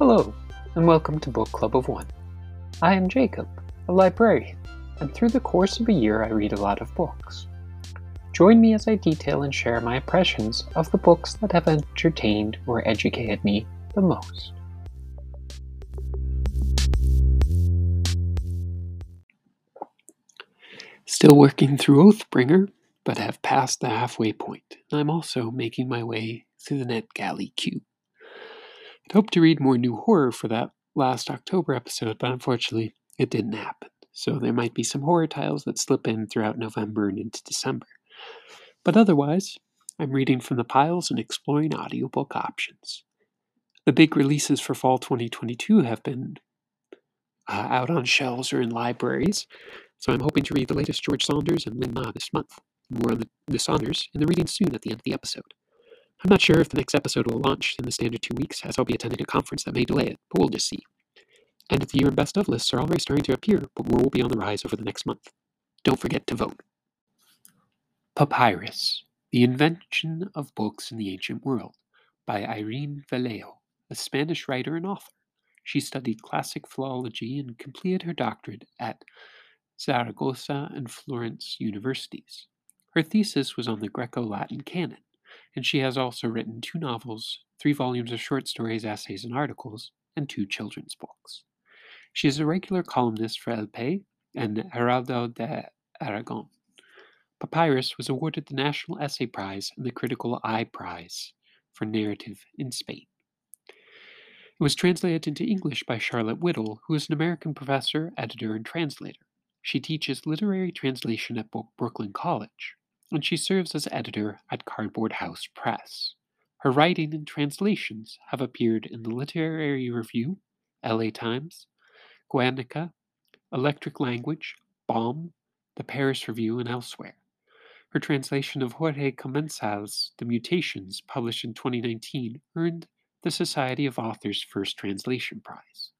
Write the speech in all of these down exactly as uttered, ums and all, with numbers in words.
Hello, and welcome to Book Club of One. I am Jacob, a librarian, and through the course of a year I read a lot of books. Join me as I detail and share my impressions of the books that have entertained or educated me the most. Still working through Oathbringer, but have passed the halfway point, and I'm also making my way through the NetGalley queue. I'd hoped to read more new horror for that last October episode, but unfortunately it didn't happen, so there might be some horror titles that slip in throughout November and into December. But otherwise, I'm reading from the piles and exploring audiobook options. The big releases for fall twenty twenty-two have been uh, out on shelves or in libraries, so I'm hoping to read the latest George Saunders and Lin Ma this month. More on the, the Saunders in the reading soon at the end of the episode. I'm not sure if the next episode will launch in the standard two weeks, as I'll be attending a conference that may delay it, but we'll just see. End of the year and best of lists are already starting to appear, but more will be on the rise over the next month. Don't forget to vote. Papyrus, The Invention of Books in the Ancient World, by Irene Vallejo, a Spanish writer and author. She studied classic philology and completed her doctorate at Zaragoza and Florence universities. Her thesis was on the Greco-Latin canon, and she has also written two novels, three volumes of short stories, essays, and articles, and two children's books. She is a regular columnist for El País and Heraldo de Aragon. Papyrus was awarded the National Essay Prize and the Critical Eye Prize for narrative in Spain. It was translated into English by Charlotte Whittle, who is an American professor, editor, and translator. She teaches literary translation at Brooklyn College, and she serves as editor at Cardboard House Press. Her writing and translations have appeared in the Literary Review, L A Times, Guernica, Electric Language, Baum, the Paris Review, and elsewhere. Her translation of Jorge Comensal's The Mutations, published in twenty nineteen, earned the Society of Authors First Translation Prize.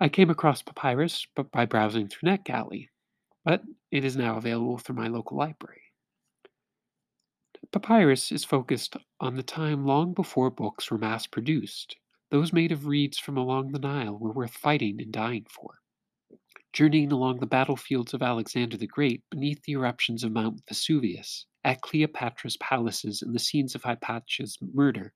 I came across Papyrus but by browsing through NetGalley, but it is now available through my local library. Papyrus is focused on the time long before books were mass-produced. Those made of reeds from along the Nile were worth fighting and dying for. Journeying along the battlefields of Alexander the Great, beneath the eruptions of Mount Vesuvius, at Cleopatra's palaces and the scenes of Hypatia's murder,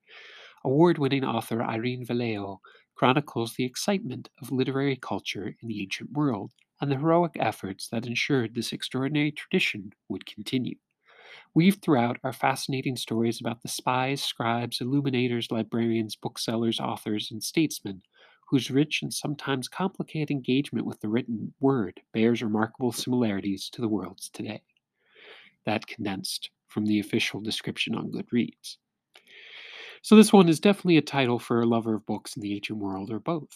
award-winning author Irene Vallejo chronicles the excitement of literary culture in the ancient world and the heroic efforts that ensured this extraordinary tradition would continue. Weaved throughout are fascinating stories about the spies, scribes, illuminators, librarians, booksellers, authors, and statesmen whose rich and sometimes complicated engagement with the written word bears remarkable similarities to the world's today. That condensed from the official description on Goodreads. So this one is definitely a title for a lover of books in the ancient world, or both.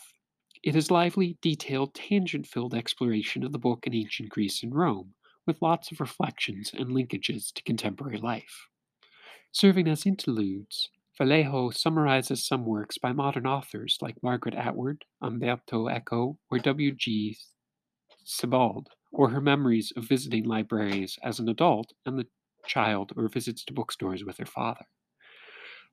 It is lively, detailed, tangent-filled exploration of the book in ancient Greece and Rome, with lots of reflections and linkages to contemporary life. Serving as interludes, Vallejo summarizes some works by modern authors like Margaret Atwood, Umberto Eco, or W. G. Sebald, or her memories of visiting libraries as an adult and the child, or visits to bookstores with her father.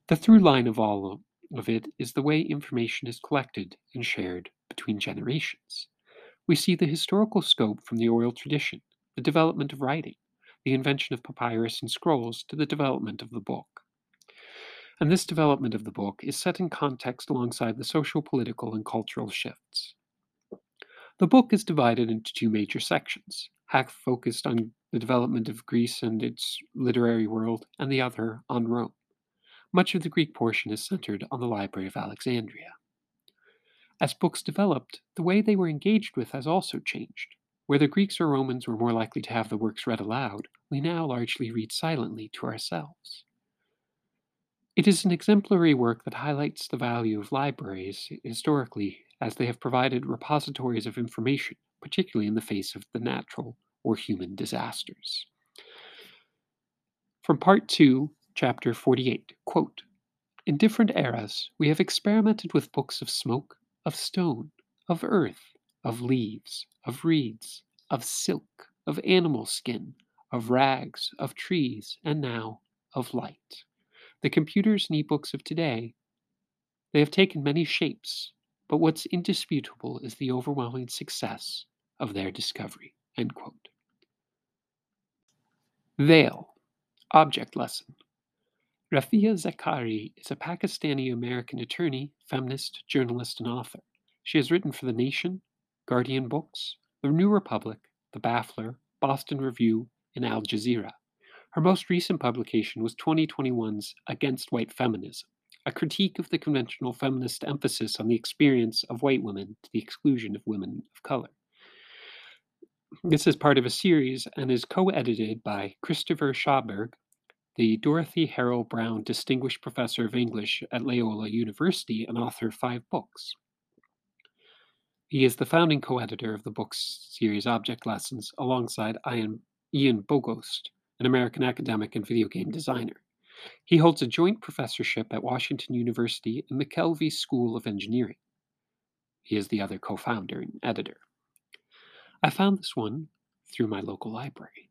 The through line of all of of it is the way information is collected and shared between generations. We see the historical scope from the oral tradition, the development of writing, the invention of papyrus and scrolls, to the development of the book. And this development of the book is set in context alongside the social, political, and cultural shifts. The book is divided into two major sections, half focused on the development of Greece and its literary world, and the other on Rome. Much of the Greek portion is centered on the Library of Alexandria. As books developed, the way they were engaged with has also changed. Where the Greeks or Romans were more likely to have the works read aloud, we now largely read silently to ourselves. It is an exemplary work that highlights the value of libraries historically, as they have provided repositories of information, particularly in the face of the natural or human disasters. From part two, Chapter forty-eight, quote, "In different eras, we have experimented with books of smoke, of stone, of earth, of leaves, of reeds, of silk, of animal skin, of rags, of trees, and now of light. The computers and ebooks of today They have taken many shapes, but what's indisputable is the overwhelming success of their discovery." End quote. Veil, Object Lesson. Rafia Zakaria is a Pakistani-American attorney, feminist, journalist, and author. She has written for The Nation, Guardian Books, The New Republic, The Baffler, Boston Review, and Al Jazeera. Her most recent publication was twenty twenty-one's Against White Feminism, a critique of the conventional feminist emphasis on the experience of white women to the exclusion of women of color. This is part of a series and is co-edited by Christopher Schauberg, the Dorothy Harrell Brown Distinguished Professor of English at Loyola University and author of five books. He is the founding co-editor of the book series Object Lessons alongside Ian, Ian Bogost, an American academic and video game designer. He holds a joint professorship at Washington University and McKelvey School of Engineering. He is the other co-founder and editor. I found this one through my local library.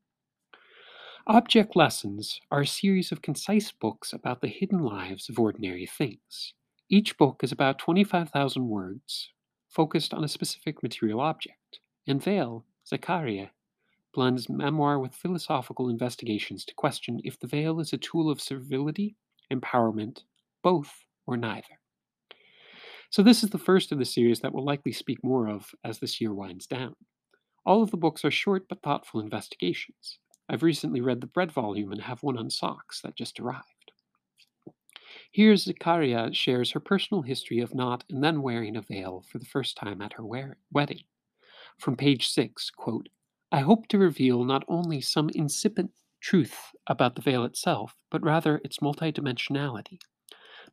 Object Lessons are a series of concise books about the hidden lives of ordinary things. Each book is about twenty-five thousand words, focused on a specific material object. In Veil, Zakaria blends memoir with philosophical investigations to question if the veil is a tool of servility, empowerment, both, or neither. So this is the first of the series that we'll likely speak more of as this year winds down. All of the books are short but thoughtful investigations. I've recently read the Bread volume and have one on socks that just arrived. Here, Zakaria shares her personal history of not and then wearing a veil for the first time at her wedding. From page six, quote, "I hope to reveal not only some incipient truth about the veil itself, but rather its multidimensionality,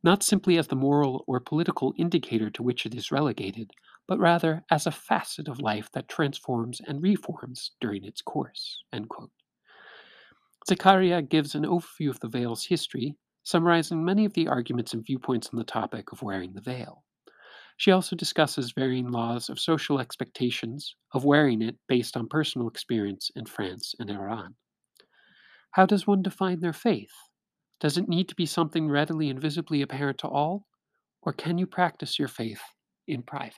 not simply as the moral or political indicator to which it is relegated, but rather as a facet of life that transforms and reforms during its course." End quote. Zakaria gives an overview of the veil's history, summarizing many of the arguments and viewpoints on the topic of wearing the veil. She also discusses varying laws of social expectations of wearing it based on personal experience in France and Iran. How does one define their faith? Does it need to be something readily and visibly apparent to all? Or can you practice your faith in private?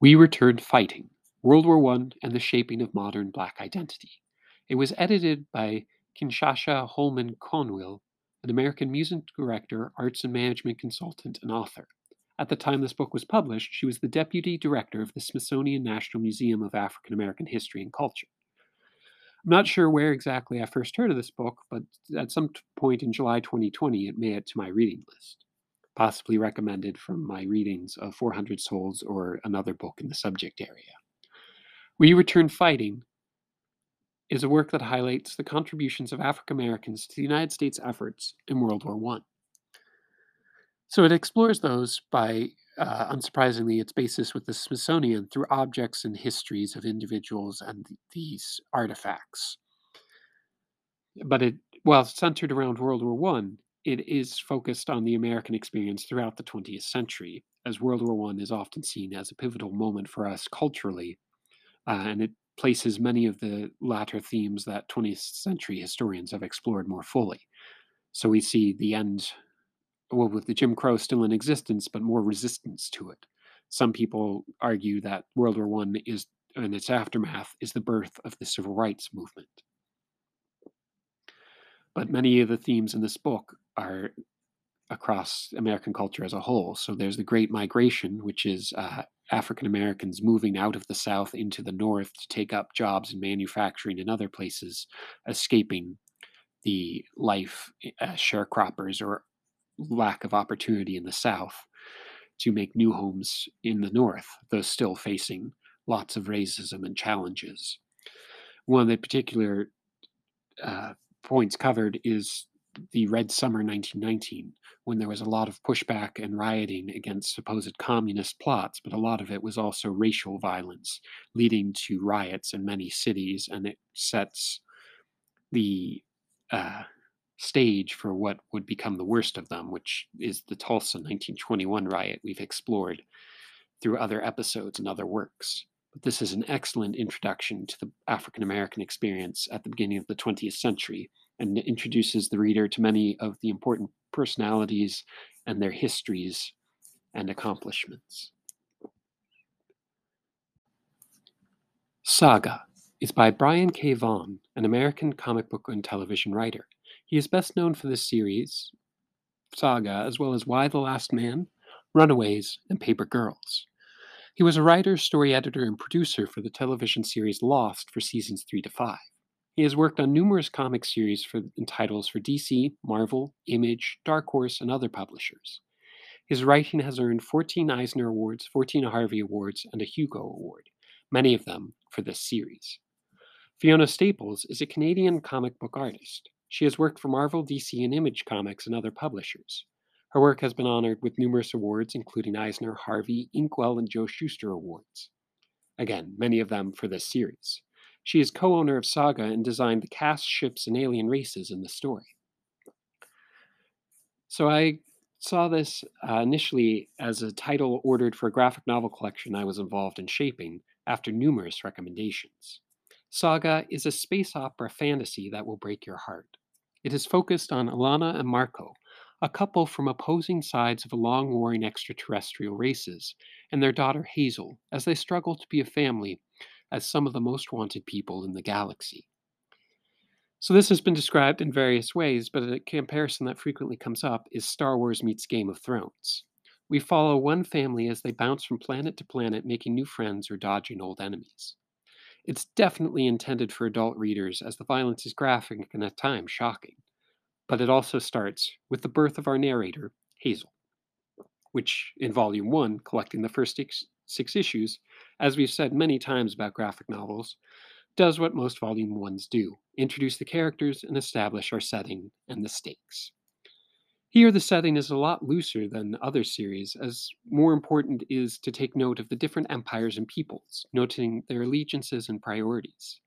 We Return Fighting, World War One and the Shaping of Modern Black Identity. It was edited by Kinshasa Holman Conwill, an American music director, arts and management consultant, and author. At the time this book was published, she was the deputy director of the Smithsonian National Museum of African American History and Culture. I'm not sure where exactly I first heard of this book, but at some point in July twenty twenty, it made it to my reading list, possibly recommended from my readings of four hundred Souls or another book in the subject area. We Return Fighting is a work that highlights the contributions of African Americans to the United States efforts in World War One. So it explores those by, uh, unsurprisingly, its basis with the Smithsonian through objects and histories of individuals and th- these artifacts. But it, while centered around World War One, it is focused on the American experience throughout the twentieth century, as World War One is often seen as a pivotal moment for us culturally, uh, and it places many of the latter themes that twentieth century historians have explored more fully. So we see the end, well, with the Jim Crow still in existence, but more resistance to it. Some people argue that World War One is, and its aftermath is the birth of the civil rights movement. But many of the themes in this book are across American culture as a whole. So there's the Great Migration, which is uh, African Americans moving out of the South into the North to take up jobs in manufacturing and other places, escaping the life as sharecroppers or lack of opportunity in the South to make new homes in the North, though still facing lots of racism and challenges. One of the particular uh, points covered is the Red Summer nineteen nineteen, when there was a lot of pushback and rioting against supposed communist plots, but a lot of it was also racial violence, leading to riots in many cities, and it sets the uh, stage for what would become the worst of them, which is the Tulsa nineteen twenty-one riot we've explored through other episodes and other works. But this is an excellent introduction to the African American experience at the beginning of the twentieth century, and introduces the reader to many of the important personalities and their histories and accomplishments. Saga is by Brian K. Vaughan, an American comic book and television writer. He is best known for this series, Saga, as well as Why the Last Man, Runaways, and Paper Girls. He was a writer, story editor, and producer for the television series Lost for seasons three to five. He has worked on numerous comic series for, and titles for D C, Marvel, Image, Dark Horse, and other publishers. His writing has earned fourteen Eisner Awards, fourteen Harvey Awards, and a Hugo Award, many of them for this series. Fiona Staples is a Canadian comic book artist. She has worked for Marvel, D C, and Image Comics and other publishers. Her work has been honored with numerous awards, including Eisner, Harvey, Inkwell, and Joe Shuster Awards. Again, many of them for this series. She is co-owner of Saga and designed the cast, ships, and alien races in the story. So I saw this uh, initially as a title ordered for a graphic novel collection I was involved in shaping after numerous recommendations. Saga is a space opera fantasy that will break your heart. It is focused on Alana and Marco, a couple from opposing sides of a long war in extraterrestrial races, and their daughter Hazel, as they struggle to be a family as some of the most wanted people in the galaxy. So this has been described in various ways, but a comparison that frequently comes up is Star Wars meets Game of Thrones. We follow one family as they bounce from planet to planet, making new friends or dodging old enemies. It's definitely intended for adult readers, as the violence is graphic and at times shocking. But it also starts with the birth of our narrator, Hazel, which in Volume one, collecting the first six, six issues, as we've said many times about graphic novels, does what most Volume ones do, introduce the characters and establish our setting and the stakes. Here, the setting is a lot looser than other series, as more important is to take note of the different empires and peoples, noting their allegiances and priorities.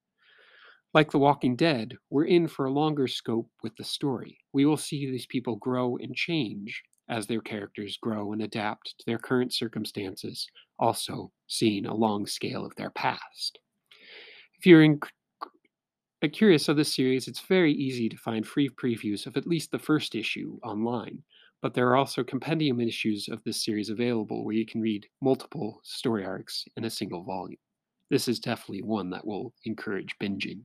Like The Walking Dead, we're in for a longer scope with the story. We will see these people grow and change as their characters grow and adapt to their current circumstances, also seeing a long scale of their past. If you're in, uh, curious of this series, it's very easy to find free previews of at least the first issue online, but there are also compendium issues of this series available where you can read multiple story arcs in a single volume. This is definitely one that will encourage binging.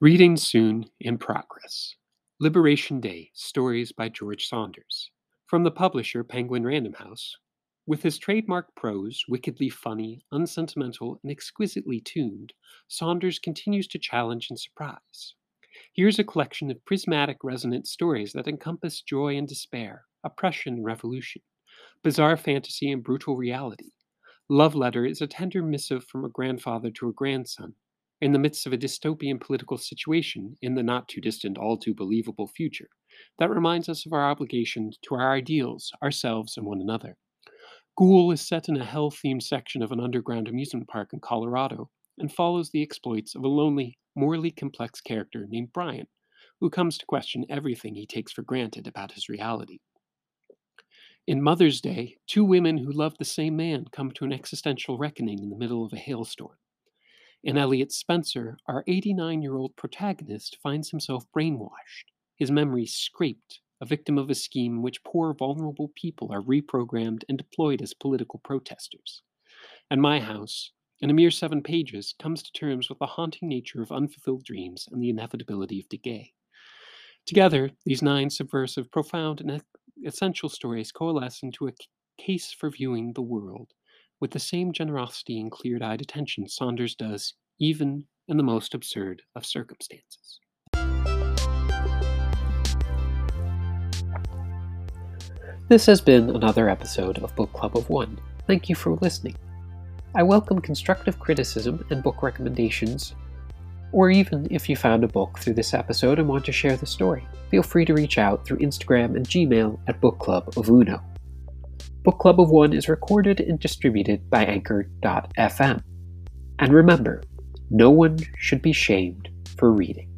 Reading soon in progress. Liberation Day, Stories by George Saunders. From the publisher Penguin Random House, with his trademark prose, wickedly funny, unsentimental, and exquisitely tuned, Saunders continues to challenge and surprise. Here's a collection of prismatic, resonant stories that encompass joy and despair, oppression and revolution, bizarre fantasy and brutal reality. Love Letter is a tender missive from a grandfather to a grandson, in the midst of a dystopian political situation in the not-too-distant, all-too-believable future that reminds us of our obligation to our ideals, ourselves, and one another. Ghoul is set in a hell-themed section of an underground amusement park in Colorado and follows the exploits of a lonely, morally complex character named Brian, who comes to question everything he takes for granted about his reality. In Mother's Day, two women who love the same man come to an existential reckoning in the middle of a hailstorm. In Elliot Spencer, our eighty-nine-year-old protagonist finds himself brainwashed, his memories scraped, a victim of a scheme in which poor, vulnerable people are reprogrammed and deployed as political protesters. And My House, in a mere seven pages, comes to terms with the haunting nature of unfulfilled dreams and the inevitability of decay. Together, these nine subversive, profound, and essential stories coalesce into a case for viewing the world with the same generosity and clear-eyed attention Saunders does, even in the most absurd of circumstances. This has been another episode of Book Club of One. Thank you for listening. I welcome constructive criticism and book recommendations, or even if you found a book through this episode and want to share the story, feel free to reach out through Instagram and Gmail at Book Club of Uno. Book Club of One is recorded and distributed by Anchor dot f m. And remember, no one should be shamed for reading.